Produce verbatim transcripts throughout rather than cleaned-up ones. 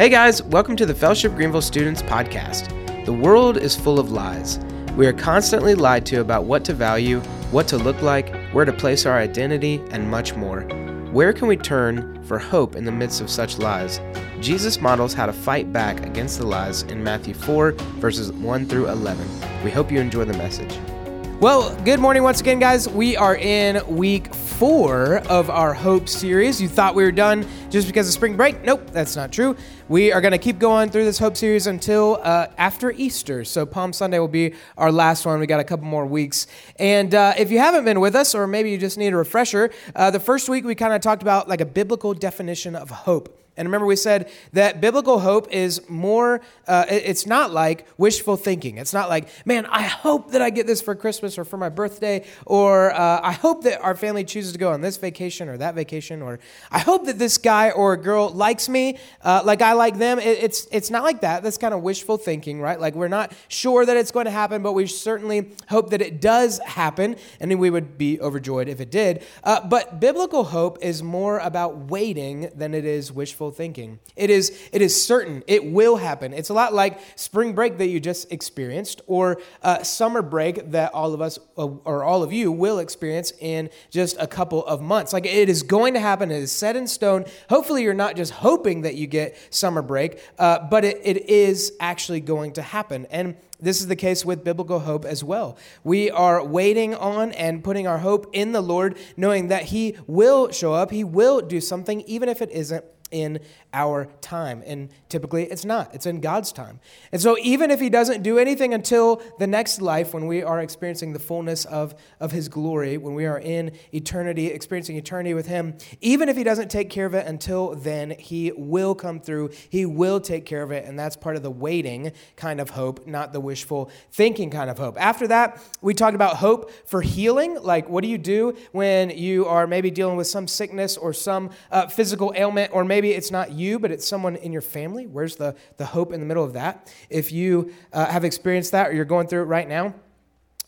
Hey guys, welcome to the Fellowship Greenville Students podcast. The world is full of lies. We are constantly lied to about what to value, what to look like, where to place our identity, and much more. Where can we turn for hope in the midst of such lies? Jesus models how to fight back against the lies in Matthew four, verses one through eleven. We hope you enjoy the message. Well, good morning once again, guys. We are in week four of our Hope series. You thought we were done just because of spring break? Nope, that's not true. We are going to keep going through this Hope series until uh, after Easter. So Palm Sunday will be our last one. We got a couple more weeks. And uh, if you haven't been with us, or maybe you just need a refresher, uh, the first week we kind of talked about like a biblical definition of hope. And remember, we said that biblical hope is more, uh, it's not like wishful thinking. It's not like, man, I hope that I get this for Christmas or for my birthday, or uh, I hope that our family chooses to go on this vacation or that vacation, or I hope that this guy or girl likes me uh, like I like them. It, it's, it's not like that. That's kind of wishful thinking, right? Like we're not sure that it's going to happen, but we certainly hope that it does happen, and then we would be overjoyed if it did. Uh, but biblical hope is more about waiting than it is wishful thinking. It is it is certain. It will happen. It's a lot like spring break that you just experienced, or uh, summer break that all of us uh, or all of you will experience in just a couple of months. Like it is going to happen. It is set in stone. Hopefully, you're not just hoping that you get summer break, uh, but it, it is actually going to happen. And this is the case with biblical hope as well. We are waiting on and putting our hope in the Lord, knowing that He will show up. He will do something, even if it isn't in our time. And typically it's not. It's in God's time. And so even if He doesn't do anything until the next life, when we are experiencing the fullness of, of His glory, when we are in eternity, experiencing eternity with Him, even if He doesn't take care of it until then, He will come through. He will take care of it. And that's part of the waiting kind of hope, not the wishful thinking kind of hope. After that, we talked about hope for healing. Like, what do you do when you are maybe dealing with some sickness or some uh, physical ailment, or maybe Maybe it's not you, but it's someone in your family. Where's the, the hope in the middle of that? If you uh, have experienced that, or you're going through it right now,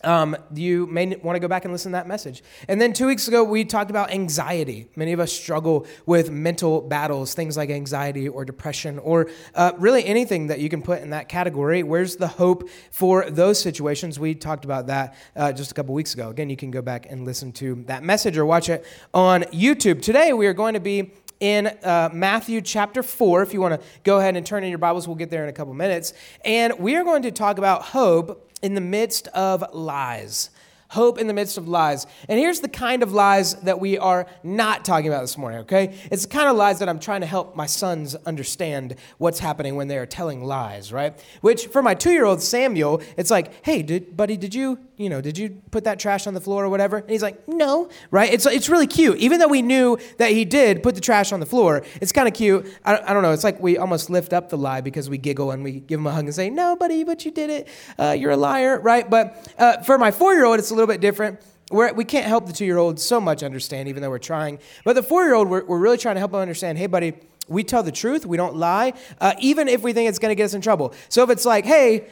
Um, you may want to go back and listen to that message. And then two weeks ago, we talked about anxiety. Many of us struggle with mental battles, things like anxiety or depression, or uh, really anything that you can put in that category. Where's the hope for those situations? We talked about that uh, just a couple weeks ago. Again, you can go back and listen to that message or watch it on YouTube. Today, we are going to be in uh, Matthew chapter four. If you want to go ahead and turn in your Bibles, we'll get there in a couple minutes. And we are going to talk about hope in the midst of lies. Hope in the midst of lies. And here's the kind of lies that we are not talking about this morning, okay? It's the kind of lies that I'm trying to help my sons understand what's happening when they are telling lies, right? Which for my two-year-old Samuel, it's like, hey, did, buddy, did you, you know, did you put that trash on the floor or whatever? And he's like, no, right? It's it's really cute. Even though we knew that he did put the trash on the floor, it's kind of cute. I, I don't know. It's like we almost lift up the lie because we giggle and we give him a hug and say, no, buddy, but you did it. Uh, you're a liar, right? But uh, for my four-year-old, it's a little little bit different. We're, we can't help the two-year-old so much understand, even though we're trying. But the four-year-old, we're, we're really trying to help them understand, hey, buddy, we tell the truth. We don't lie, uh, even if we think it's going to get us in trouble. So if it's like, hey,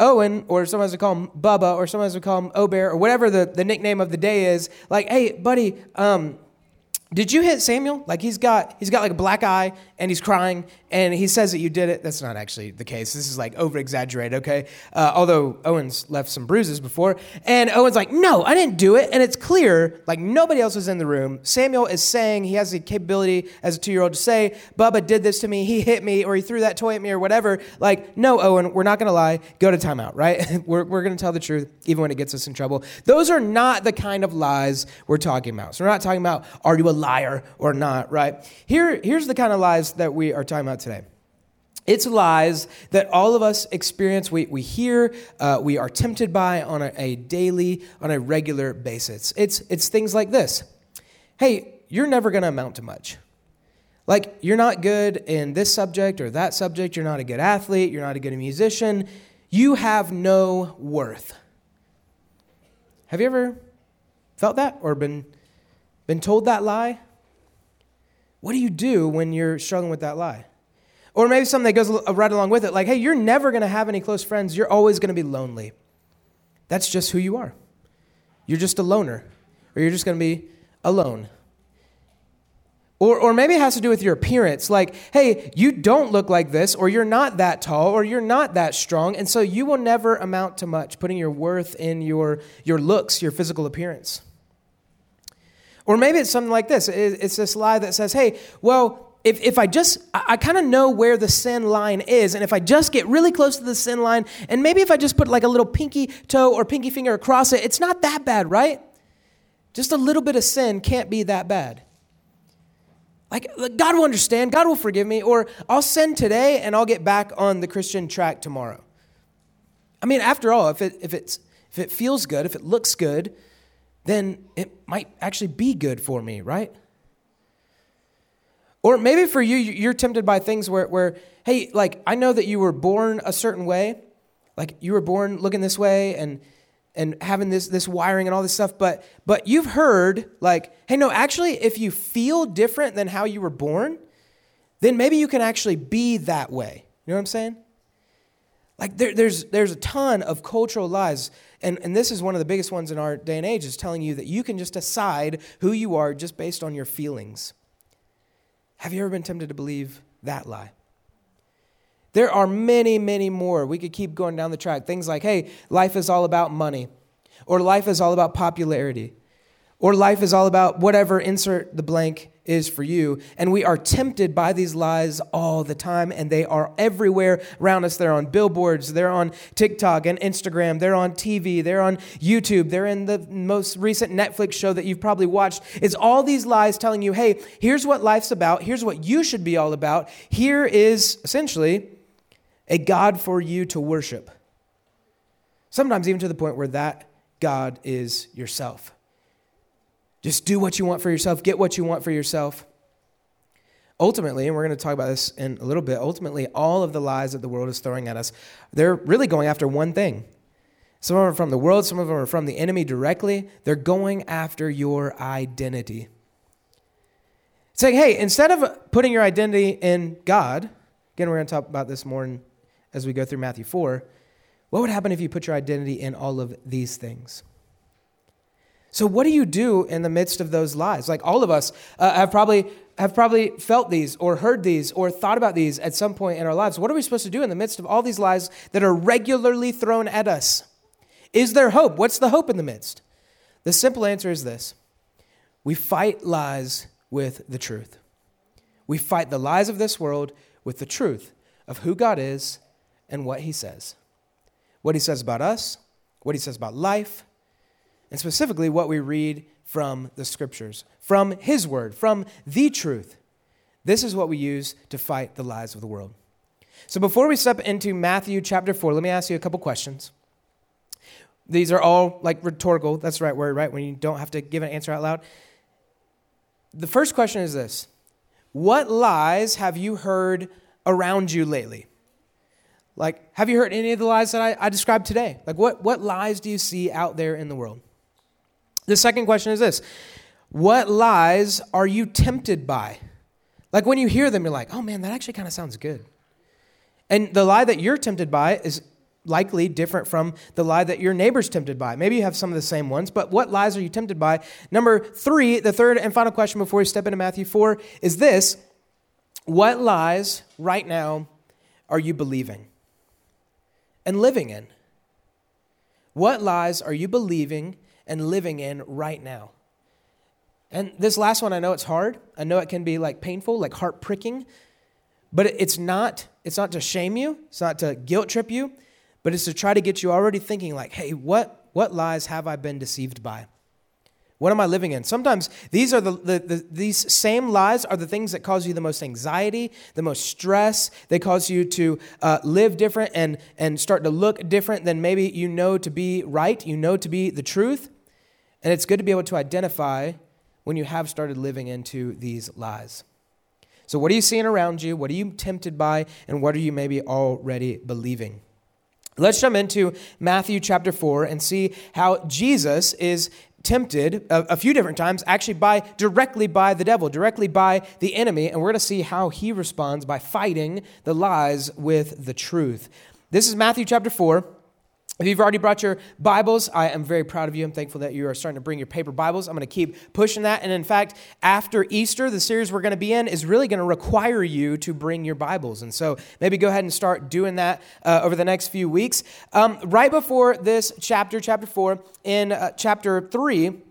Owen, or sometimes we call him Bubba, or sometimes we call him O-Bear, or whatever the, the nickname of the day is, like, hey, buddy, um, did you hit Samuel? Like he's got he's got like a black eye and he's crying and he says that you did it. That's not actually the case. This is like over exaggerated, okay? Uh, although Owen's left some bruises before, and Owen's like, no, I didn't do it. And it's clear, like nobody else was in the room. Samuel is saying, he has the capability as a two-year-old to say, Bubba did this to me, he hit me, or he threw that toy at me or whatever. Like, no, Owen, we're not gonna lie. Go to timeout, right? we're we're gonna tell the truth even when it gets us in trouble. Those are not the kind of lies we're talking about. So we're not talking about, are you a liar or not, right? Here, here's the kind of lies that we are talking about today. It's lies that all of us experience, we, we hear, uh, we are tempted by on a, a daily, on a regular basis. It's, it's things like this. Hey, you're never going to amount to much. Like, you're not good in this subject or that subject. You're not a good athlete. You're not a good musician. You have no worth. Have you ever felt that or been Been told that lie? What do you do when you're struggling with that lie? Or maybe something that goes right along with it, like, hey, you're never going to have any close friends. You're always going to be lonely. That's just who you are. You're just a loner, or you're just going to be alone. Or or maybe it has to do with your appearance. Like, hey, you don't look like this, or you're not that tall, or you're not that strong, and so you will never amount to much, putting your worth in your, your looks, your physical appearance. Or maybe it's something like this. It's this lie that says, hey, well, if, if I just, I, I kind of know where the sin line is, and if I just get really close to the sin line, and maybe if I just put like a little pinky toe or pinky finger across it, it's not that bad, right? Just a little bit of sin can't be that bad. Like, God will understand, God will forgive me, or I'll sin today and I'll get back on the Christian track tomorrow. I mean, after all, if it if it's if it feels good, if it looks good, then it might actually be good for me, right? Or maybe for you, you're tempted by things where, where hey, like, I know that you were born a certain way, like you were born looking this way and and having this this wiring and all this stuff, but but you've heard, like, hey, no, actually, if you feel different than how you were born, then maybe you can actually be that way. You know what I'm saying? Like, there, there's there's a ton of cultural lies, and, and this is one of the biggest ones in our day and age, is telling you that you can just decide who you are just based on your feelings. Have you ever been tempted to believe that lie? There are many, many more. We could keep going down the track. Things like, hey, life is all about money, or life is all about popularity, or life is all about whatever insert the blank is for you. And we are tempted by these lies all the time, and they are everywhere around us. They're on billboards, they're on TikTok and Instagram, they're on T V, they're on YouTube, they're in the most recent Netflix show that you've probably watched. It's all these lies telling you, hey, here's what life's about, here's what you should be all about, here is essentially a God for you to worship. Sometimes even to the point where that God is yourself. Just do what you want for yourself. Get what you want for yourself. Ultimately, and we're going to talk about this in a little bit, ultimately, all of the lies that the world is throwing at us, they're really going after one thing. Some of them are from the world. Some of them are from the enemy directly. They're going after your identity. It's like, hey, instead of putting your identity in God, again, we're going to talk about this more in, as we go through Matthew four. What would happen if you put your identity in all of these things? So what do you do in the midst of those lies? Like, all of us uh, have probably have probably felt these or heard these or thought about these at some point in our lives. What are we supposed to do in the midst of all these lies that are regularly thrown at us? Is there hope? What's the hope in the midst? The simple answer is this. We fight lies with the truth. We fight the lies of this world with the truth of who God is and what he says. What he says about us, what he says about life, and specifically what we read from the scriptures, from his word, from the truth. This is what we use to fight the lies of the world. So before we step into Matthew chapter four, let me ask you a couple questions. These are all like rhetorical, that's the right word, right? When you don't have to give an answer out loud. The first question is this. What lies have you heard around you lately? Like, have you heard any of the lies that I, I described today? Like, what, what lies do you see out there in the world? The second question is this. What lies are you tempted by? Like, when you hear them, you're like, oh, man, that actually kind of sounds good. And the lie that you're tempted by is likely different from the lie that your neighbor's tempted by. Maybe you have some of the same ones, but what lies are you tempted by? Number three, the third and final question before we step into Matthew four is this. What lies right now are you believing and living in? What lies are you believing and living in right now? And this last one, I know it's hard. I know it can be like painful, like heart pricking, but it's not, it's not to shame you. It's not to guilt trip you. But it's to try to get you already thinking like, hey, what, what lies have I been deceived by? What am I living in? Sometimes these are the, the, the these same lies are the things that cause you the most anxiety, the most stress. They cause you to uh, live different and, and start to look different than maybe you know to be right, you know to be the truth. And it's good to be able to identify when you have started living into these lies. So what are you seeing around you? What are you tempted by? And what are you maybe already believing? Let's jump into Matthew chapter four and see how Jesus is tempted a, a few different times, actually by directly by the devil, directly by the enemy. And we're going to see how he responds by fighting the lies with the truth. This is Matthew chapter four. If you've already brought your Bibles, I am very proud of you. I'm thankful that you are starting to bring your paper Bibles. I'm going to keep pushing that. And in fact, after Easter, the series we're going to be in is really going to require you to bring your Bibles. And so maybe go ahead and start doing that uh, over the next few weeks. Um, right before this chapter, chapter four, in uh, chapter three,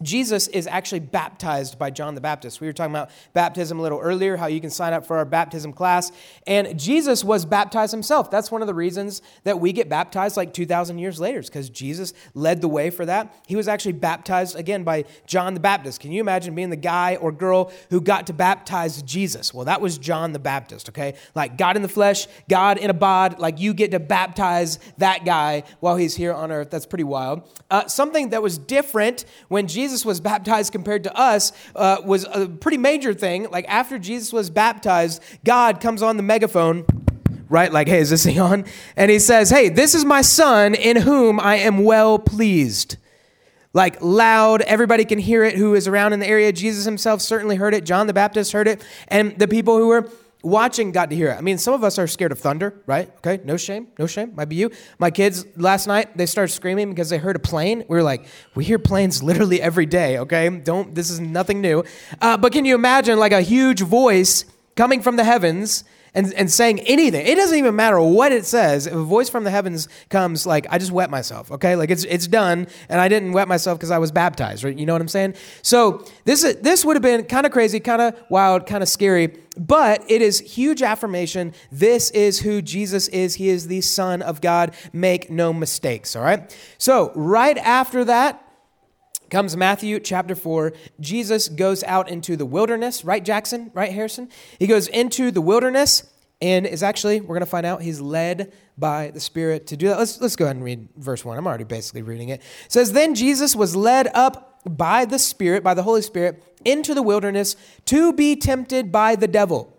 Jesus is actually baptized by John the Baptist. We were talking about baptism a little earlier, how you can sign up for our baptism class. And Jesus was baptized himself. That's one of the reasons that we get baptized like two thousand years later, is because Jesus led the way for that. He was actually baptized again by John the Baptist. Can you imagine being the guy or girl who got to baptize Jesus? Well, that was John the Baptist, okay? Like God in the flesh, God in a bod, like you get to baptize that guy while he's here on earth. That's pretty wild. Uh, something that was different when Jesus Jesus was baptized compared to us uh, was a pretty major thing. Like after Jesus was baptized, God comes on the megaphone, right? Like, hey, is this thing on? And he says, hey, this is my son in whom I am well pleased. Like loud, everybody can hear it who is around in the area. Jesus himself certainly heard it. John the Baptist heard it. And the people who were watching got to hear it. I mean, some of us are scared of thunder, right? Okay, no shame, no shame. Might be you. My kids, last night, they started screaming because they heard a plane. We were like, we hear planes literally every day, okay? Don't, this is nothing new. Uh, but can you imagine like a huge voice coming from the heavens and, and saying anything? It doesn't even matter what it says. If a voice from the heavens comes, like, I just wet myself, okay? Like, it's it's done, and I didn't wet myself because I was baptized, right? You know what I'm saying? So this, this would have been kind of crazy, kind of wild, kind of scary, but it is huge affirmation. This is who Jesus is. He is the Son of God. Make no mistakes, all right? So right after that comes Matthew chapter four. Jesus goes out into the wilderness, right, Jackson? Right, Harrison? He goes into the wilderness and is actually, we're going to find out, he's led by the Spirit to do that. Let's, let's go ahead and read verse one. I'm already basically reading it. It says, then Jesus was led up by the Spirit, by the Holy Spirit, into the wilderness to be tempted by the devil.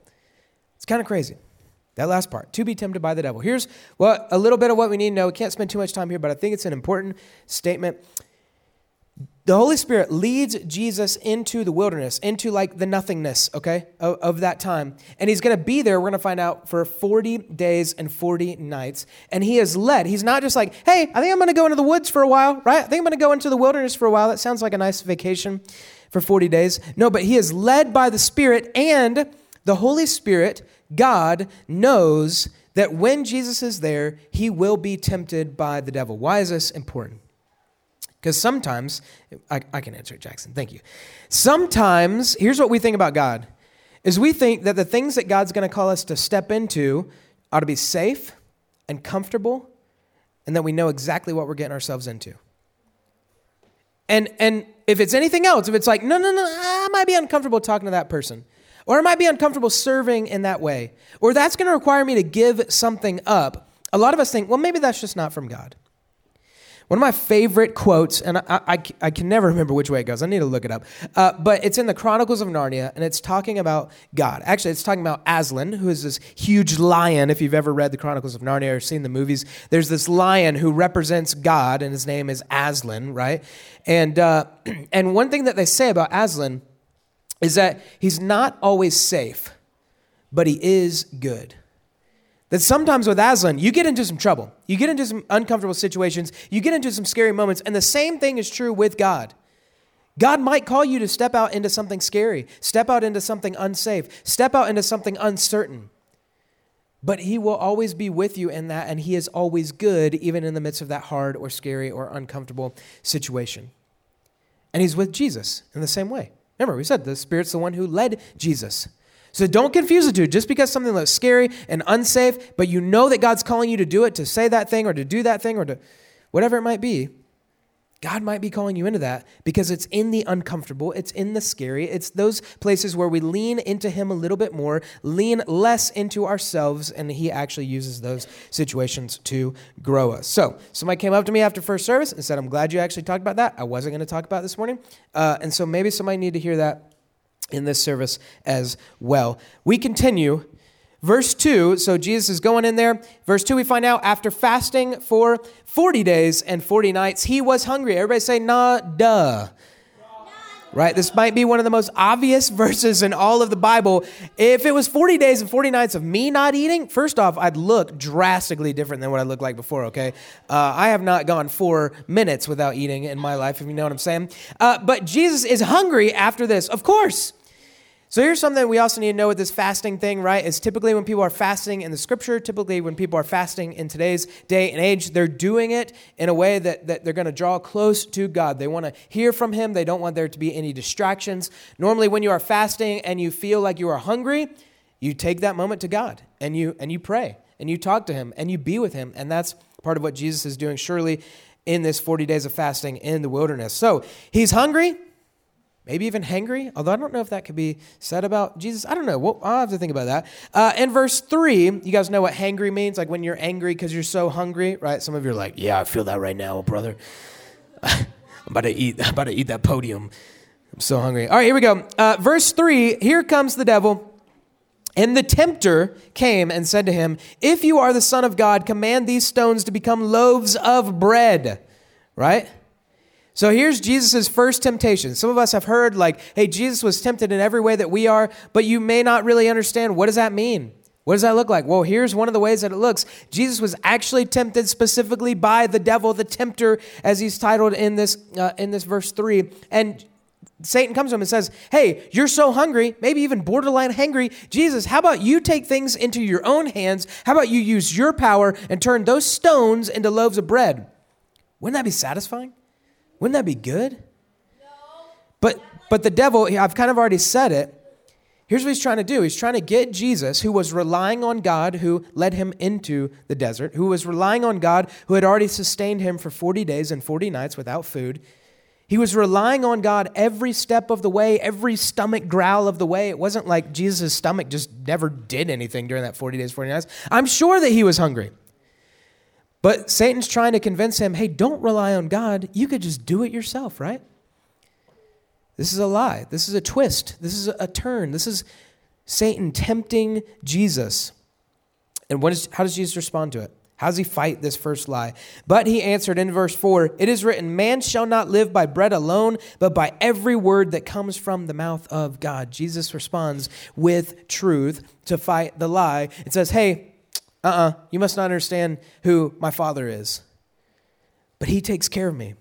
It's kind of crazy. That last part, to be tempted by the devil. Here's what a little bit of what we need to know. We can't spend too much time here, but I think it's an important statement. The Holy Spirit leads Jesus into the wilderness, into like the nothingness, okay, of, of that time. And he's going to be there, we're going to find out, for forty days and forty nights. And he is led. He's not just like, hey, I think I'm going to go into the woods for a while, right? I think I'm going to go into the wilderness for a while. That sounds like a nice vacation for forty days. No, but he is led by the Spirit, and the Holy Spirit, God, knows that when Jesus is there, he will be tempted by the devil. Why is this important? Because sometimes, I, I can answer it, Jackson, thank you. Sometimes, here's what we think about God, is we think that the things that God's going to call us to step into ought to be safe and comfortable, and that we know exactly what we're getting ourselves into. And and if it's anything else, if it's like, no, no, no, I might be uncomfortable talking to that person, or I might be uncomfortable serving in that way, or that's going to require me to give something up, a lot of us think, well, maybe that's just not from God. One of my favorite quotes, and I, I, I can never remember which way it goes. I need to look it up. Uh, but it's in the Chronicles of Narnia, and it's talking about God. Actually, it's talking about Aslan, who is this huge lion. If you've ever read the Chronicles of Narnia or seen the movies, there's this lion who represents God, and his name is Aslan, right? And uh, and one thing that they say about Aslan is that he's not always safe, but he is good. That sometimes with Aslan, you get into some trouble. You get into some uncomfortable situations. You get into some scary moments. And the same thing is true with God. God might call you to step out into something scary, step out into something unsafe, step out into something uncertain. But he will always be with you in that, and he is always good, even in the midst of that hard or scary or uncomfortable situation. And he's with Jesus in the same way. Remember, we said the Spirit's the one who led Jesus. So don't confuse the two. Just because something looks scary and unsafe, but you know that God's calling you to do it, to say that thing or to do that thing or to whatever it might be, God might be calling you into that because it's in the uncomfortable, it's in the scary, it's those places where we lean into him a little bit more, lean less into ourselves, and he actually uses those situations to grow us. So somebody came up to me after first service and said, I'm glad you actually talked about that. I wasn't going to talk about it this morning. Uh, and so maybe somebody need to hear that in this service as well. We continue. Verse two, so Jesus is going in there. Verse two, we find out after fasting for forty days and forty nights, he was hungry. Everybody say, nah, duh. Nah, right? This might be one of the most obvious verses in all of the Bible. If it was forty days and forty nights of me not eating, first off, I'd look drastically different than what I looked like before, okay? Uh, I have not gone four minutes without eating in my life, if you know what I'm saying. Uh, but Jesus is hungry after this, of course. So here's something we also need to know with this fasting thing, right? Is typically when people are fasting in the scripture, typically when people are fasting in today's day and age, they're doing it in a way that, that they're going to draw close to God. They want to hear from him. They don't want there to be any distractions. Normally when you are fasting and you feel like you are hungry, you take that moment to God and you and you pray and you talk to him and you be with him. And that's part of what Jesus is doing surely in this forty days of fasting in the wilderness. So he's hungry. Maybe even hangry, although I don't know if that could be said about Jesus. I don't know. Well, I'll have to think about that. Uh, in verse three, you guys know what hangry means? Like when you're angry because you're so hungry, right? Some of you are like, yeah, I feel that right now, brother. I'm about to eat, I'm about to eat that podium. I'm so hungry. All right, here we go. Uh, verse three, here comes the devil. And the tempter came and said to him, if you are the Son of God, command these stones to become loaves of bread, right? So here's Jesus' first temptation. Some of us have heard like, hey, Jesus was tempted in every way that we are, but you may not really understand what does that mean? What does that look like? Well, here's one of the ways that it looks. Jesus was actually tempted specifically by the devil, the tempter, as he's titled in this uh, in this verse three. And Satan comes to him and says, hey, you're so hungry, maybe even borderline hangry. Jesus, how about you take things into your own hands? How about you use your power and turn those stones into loaves of bread? Wouldn't that be satisfying? Wouldn't that be good? No. But but the devil, I've kind of already said it. Here's what he's trying to do. He's trying to get Jesus, who was relying on God, who led him into the desert, who was relying on God, who had already sustained him for forty days and forty nights without food. He was relying on God every step of the way, every stomach growl of the way. It wasn't like Jesus' stomach just never did anything during that forty days, forty nights. I'm sure that he was hungry. But Satan's trying to convince him, hey, don't rely on God. You could just do it yourself, right? This is a lie. This is a twist. This is a turn. This is Satan tempting Jesus. And what is, how does Jesus respond to it? How does he fight this first lie? But he answered in verse four, it is written, man shall not live by bread alone, but by every word that comes from the mouth of God. Jesus responds with truth to fight the lie. It says, hey, Uh-uh, you must not understand who my Father is. But he takes care of me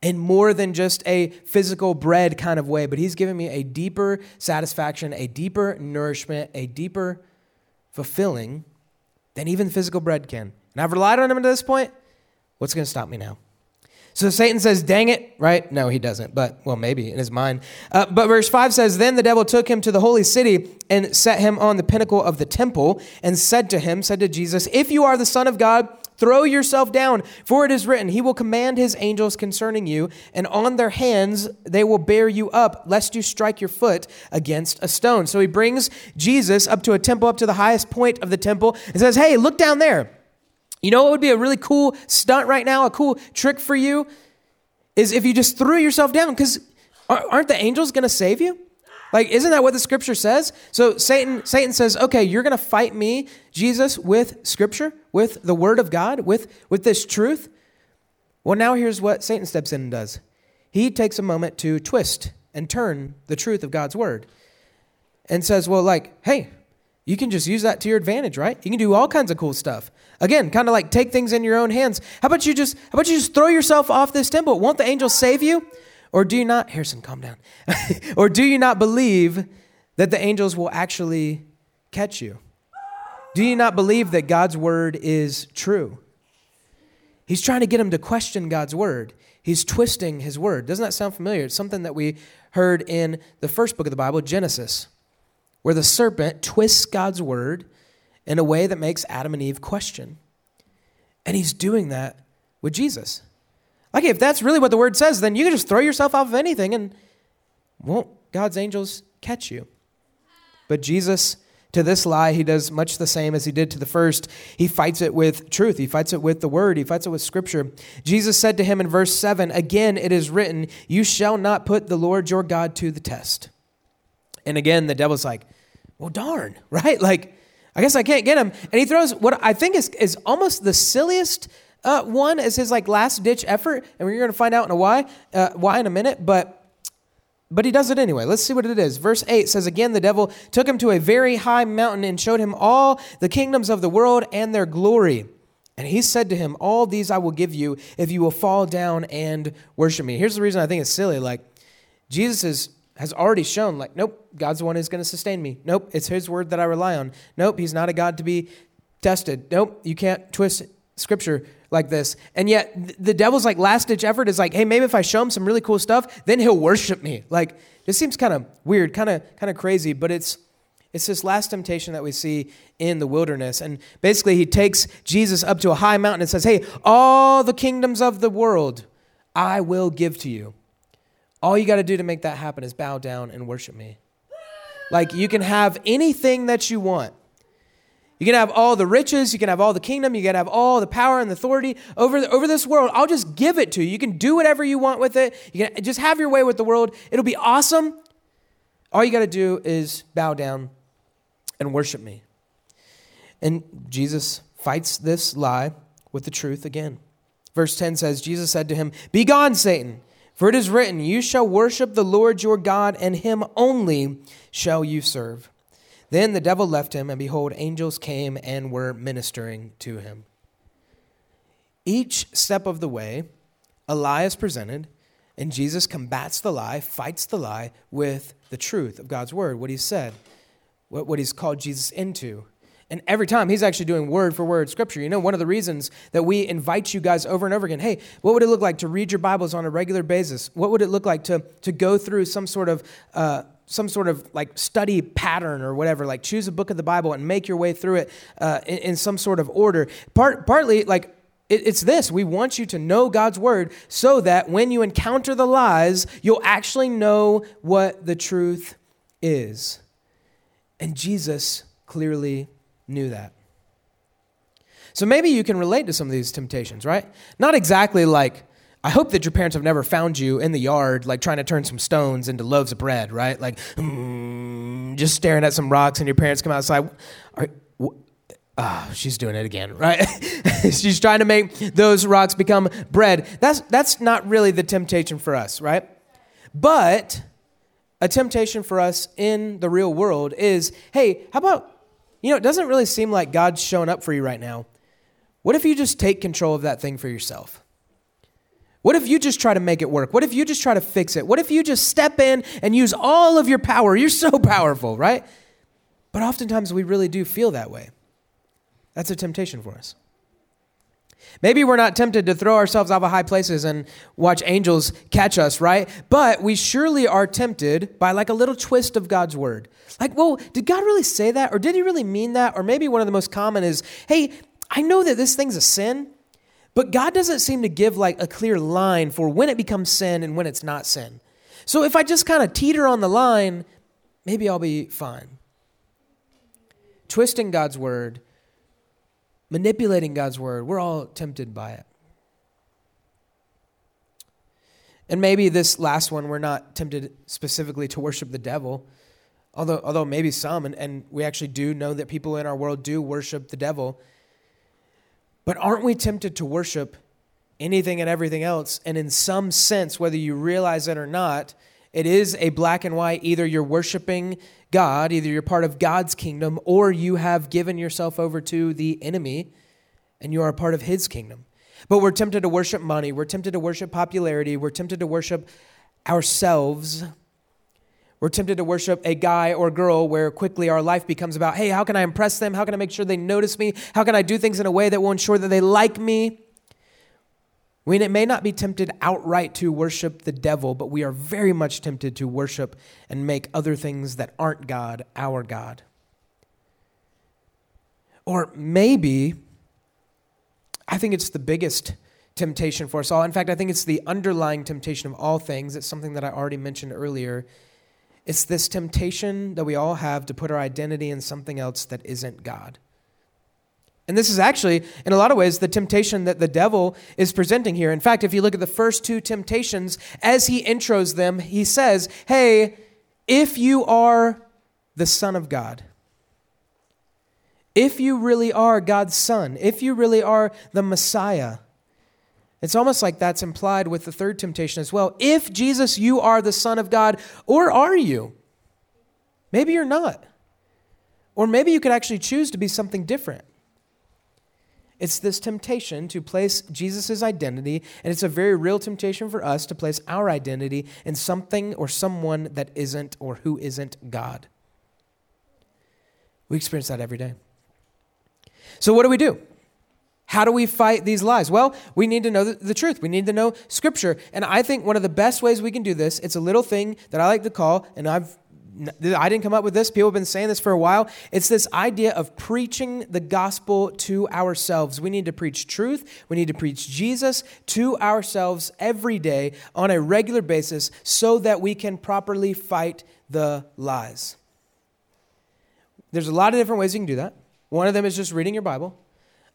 in more than just a physical bread kind of way, but he's giving me a deeper satisfaction, a deeper nourishment, a deeper fulfilling than even physical bread can. And I've relied on him to this point. What's going to stop me now? So Satan says, dang it, right? No, he doesn't, but, well, maybe in his mind. Uh, but verse five says, then the devil took him to the holy city and set him on the pinnacle of the temple and said to him, said to Jesus, if you are the Son of God, throw yourself down, for it is written, he will command his angels concerning you, and on their hands they will bear you up, lest you strike your foot against a stone. So he brings Jesus up to a temple, up to the highest point of the temple, and says, hey, look down there. You know what would be a really cool stunt right now, a cool trick for you, is if you just threw yourself down, because aren't the angels going to save you? Like, isn't that what the scripture says? So Satan Satan says, okay, you're going to fight me, Jesus, with scripture, with the word of God, with, with this truth. Well, now here's what Satan steps in and does. He takes a moment to twist and turn the truth of God's word and says, well, like, hey, you can just use that to your advantage, right? You can do all kinds of cool stuff. Again, kind of like take things in your own hands. How about you just how about you just throw yourself off this temple? Won't the angels save you? Or do you not, Harrison, calm down. Or do you not believe that the angels will actually catch you? Do you not believe that God's word is true? He's trying to get him to question God's word. He's twisting his word. Doesn't that sound familiar? It's something that we heard in the first book of the Bible, Genesis, where the serpent twists God's word in a way that makes Adam and Eve question. And he's doing that with Jesus. Like, if that's really what the word says, then you can just throw yourself off of anything and won't God's angels catch you? But Jesus, to this lie, he does much the same as he did to the first. He fights it with truth. He fights it with the word. He fights it with scripture. Jesus said to him in verse seven, again, it is written, you shall not put the Lord your God to the test. And again, the devil's like, well, darn, right? Like, I guess I can't get him. And he throws what I think is, is almost the silliest uh, one as his like last ditch effort. And we're going to find out in a why, uh, why in a minute. But But he does it anyway. Let's see what it is. Verse eight says, again, the devil took him to a very high mountain and showed him all the kingdoms of the world and their glory. And he said to him, all these I will give you if you will fall down and worship me. Here's the reason I think it's silly. Like, Jesus is, has already shown, like, nope, God's the one who's going to sustain me. Nope, it's his word that I rely on. Nope, he's not a God to be tested. Nope, you can't twist scripture like this. And yet the devil's like last ditch effort is like, hey, maybe if I show him some really cool stuff, then he'll worship me. Like, this seems kind of weird, kind of kind of crazy, but it's it's this last temptation that we see in the wilderness. And basically he takes Jesus up to a high mountain and says, hey, all the kingdoms of the world I will give to you. All you got to do to make that happen is bow down and worship me. Like, you can have anything that you want. You can have all the riches, you can have all the kingdom, you can have all the power and authority over, the, over this world. I'll just give it to you. You can do whatever you want with it. You can just have your way with the world. It'll be awesome. All you got to do is bow down and worship me. And Jesus fights this lie with the truth again. Verse ten says, Jesus said to him, be gone, Satan, for it is written, you shall worship the Lord your God, and him only shall you serve. Then the devil left him, and behold, angels came and were ministering to him. Each step of the way, a lie is presented, and Jesus combats the lie, fights the lie with the truth of God's word, what he said, what, what he's called Jesus into. And every time, he's actually doing word for word scripture. You know, one of the reasons that we invite you guys over and over again, hey, what would it look like to read your Bibles on a regular basis? What would it look like to, to go through some sort of... Uh, some sort of like study pattern or whatever, like choose a book of the Bible and make your way through it uh, in, in some sort of order. Part, partly like it, it's this, we want you to know God's word so that when you encounter the lies, you'll actually know what the truth is. And Jesus clearly knew that. So maybe you can relate to some of these temptations, right? Not exactly like, I hope that your parents have never found you in the yard, like trying to turn some stones into loaves of bread, right? Like, mm, just staring at some rocks, and your parents come outside. Are, wh- oh, she's doing it again, right? She's trying to make those rocks become bread. That's that's not really the temptation for us, right? But a temptation for us in the real world is, hey, how about, you know, it doesn't really seem like God's showing up for you right now. What if you just take control of that thing for yourself? What if you just try to make it work? What if you just try to fix it? What if you just step in and use all of your power? You're so powerful, right? But oftentimes we really do feel that way. That's a temptation for us. Maybe we're not tempted to throw ourselves out of high places and watch angels catch us, right? But we surely are tempted by like a little twist of God's word. Like, well, did God really say that? Or did he really mean that? Or maybe one of the most common is, hey, I know that this thing's a sin, but God doesn't seem to give like a clear line for when it becomes sin and when it's not sin. So if I just kind of teeter on the line, maybe I'll be fine. Twisting God's word, manipulating God's word, we're all tempted by it. And maybe this last one, we're not tempted specifically to worship the devil, although although maybe some, and, and we actually do know that people in our world do worship the devil. But aren't we tempted to worship anything and everything else? And in some sense, whether you realize it or not, it is a black and white. Either you're worshiping God, either you're part of God's kingdom, or you have given yourself over to the enemy and you are a part of his kingdom. But we're tempted to worship money. We're tempted to worship popularity. We're tempted to worship ourselves. We're tempted to worship a guy or girl where quickly our life becomes about, hey, how can I impress them? How can I make sure they notice me? How can I do things in a way that will ensure that they like me? We may not be tempted outright to worship the devil, but we are very much tempted to worship and make other things that aren't God our God. Or maybe, I think it's the biggest temptation for us all. In fact, I think it's the underlying temptation of all things. It's something that I already mentioned earlier. It's this temptation that we all have to put our identity in something else that isn't God. And this is actually, in a lot of ways, the temptation that the devil is presenting here. In fact, if you look at the first two temptations, as he intros them, he says, hey, if you are the Son of God, if you really are God's son, if you really are the Messiah, It's almost like that's implied with the third temptation as well. If Jesus, you are the Son of God, or are you? Maybe you're not. Or maybe you could actually choose to be something different. It's this temptation to place Jesus' identity, and it's a very real temptation for us to place our identity in something or someone that isn't or who isn't God. We experience that every day. So what do we do? How do we fight these lies? Well, we need to know the, the truth. We need to know Scripture. And I think one of the best ways we can do this, it's a little thing that I like to call, and I've I didn't come up with this. People have been saying this for a while. It's this idea of preaching the gospel to ourselves. We need to preach truth. We need to preach Jesus to ourselves every day on a regular basis so that we can properly fight the lies. There's a lot of different ways you can do that. One of them is just reading your Bible.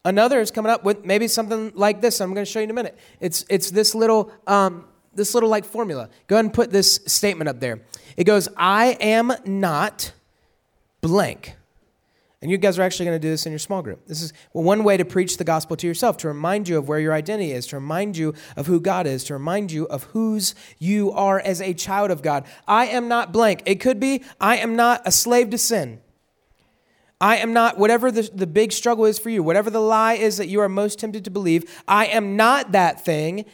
Another is coming up with maybe something like this. I'm going to show you in a minute. It's it's this little um, this little like formula. Go ahead and put this statement up there. It goes, I am not blank. And you guys are actually going to do this in your small group. This is well, one way to preach the gospel to yourself, to remind you of where your identity is, to remind you of who God is, to remind you of whose you are as a child of God. I am not blank. It could be, I am not a slave to sin. I am not, whatever the, the big struggle is for you, whatever the lie is that you are most tempted to believe, I am not that thing.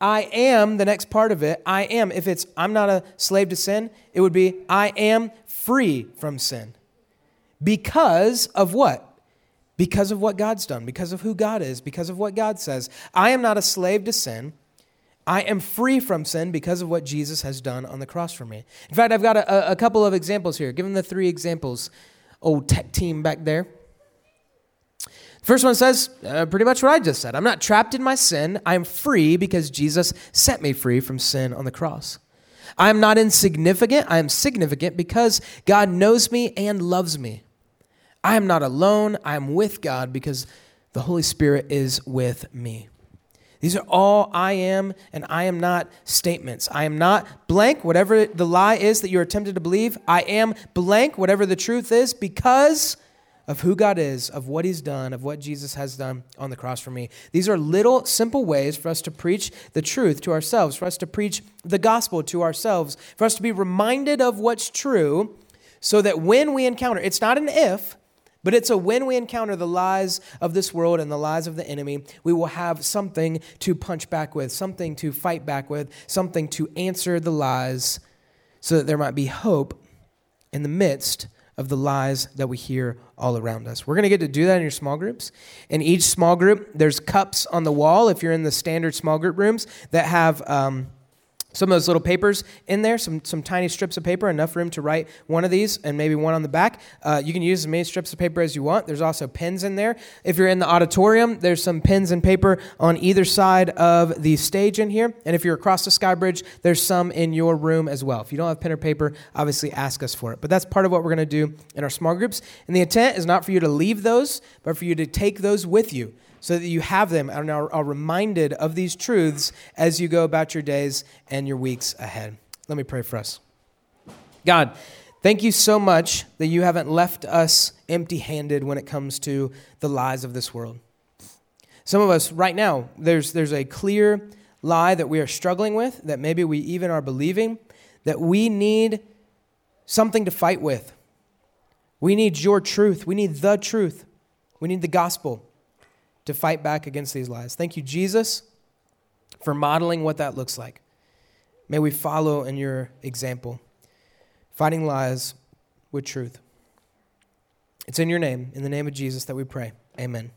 I am, the next part of it, I am. If it's, I'm not a slave to sin, it would be, I am free from sin. Because of what? Because of what God's done, because of who God is, because of what God says. I am not a slave to sin. I am free from sin because of what Jesus has done on the cross for me. In fact, I've got a, a couple of examples here. Give them the three examples. Old tech team back there. The first one says uh, pretty much what I just said. I'm not trapped in my sin. I am free because Jesus set me free from sin on the cross. I am not insignificant. I am significant because God knows me and loves me. I am not alone. I am with God because the Holy Spirit is with me. These are all I am and I am not statements. I am not blank, whatever the lie is that you're tempted to believe. I am blank, whatever the truth is, because of who God is, of what he's done, of what Jesus has done on the cross for me. These are little, simple ways for us to preach the truth to ourselves, for us to preach the gospel to ourselves, for us to be reminded of what's true so that when we encounter, it's not an if, but it's a when we encounter the lies of this world and the lies of the enemy, we will have something to punch back with, something to fight back with, something to answer the lies so that there might be hope in the midst of the lies that we hear all around us. We're going to get to do that in your small groups. In each small group, there's cups on the wall, if you're in the standard small group rooms, that have um, some of those little papers in there, some some tiny strips of paper, enough room to write one of these and maybe one on the back. Uh, you can use as many strips of paper as you want. There's also pens in there. If you're in the auditorium, there's some pens and paper on either side of the stage in here. And if you're across the Sky Bridge, there's some in your room as well. If you don't have pen or paper, obviously ask us for it. But that's part of what we're going to do in our small groups. And the intent is not for you to leave those, but for you to take those with you, so that you have them and are, are reminded of these truths as you go about your days and your weeks ahead. Let me pray for us. God, thank you so much that you haven't left us empty-handed when it comes to the lies of this world. Some of us right now, there's, there's a clear lie that we are struggling with, that maybe we even are believing, that we need something to fight with. We need your truth. We need the truth. We need the gospel to fight back against these lies. Thank you, Jesus, for modeling what that looks like. May we follow in your example, fighting lies with truth. It's in your name, in the name of Jesus, that we pray. Amen.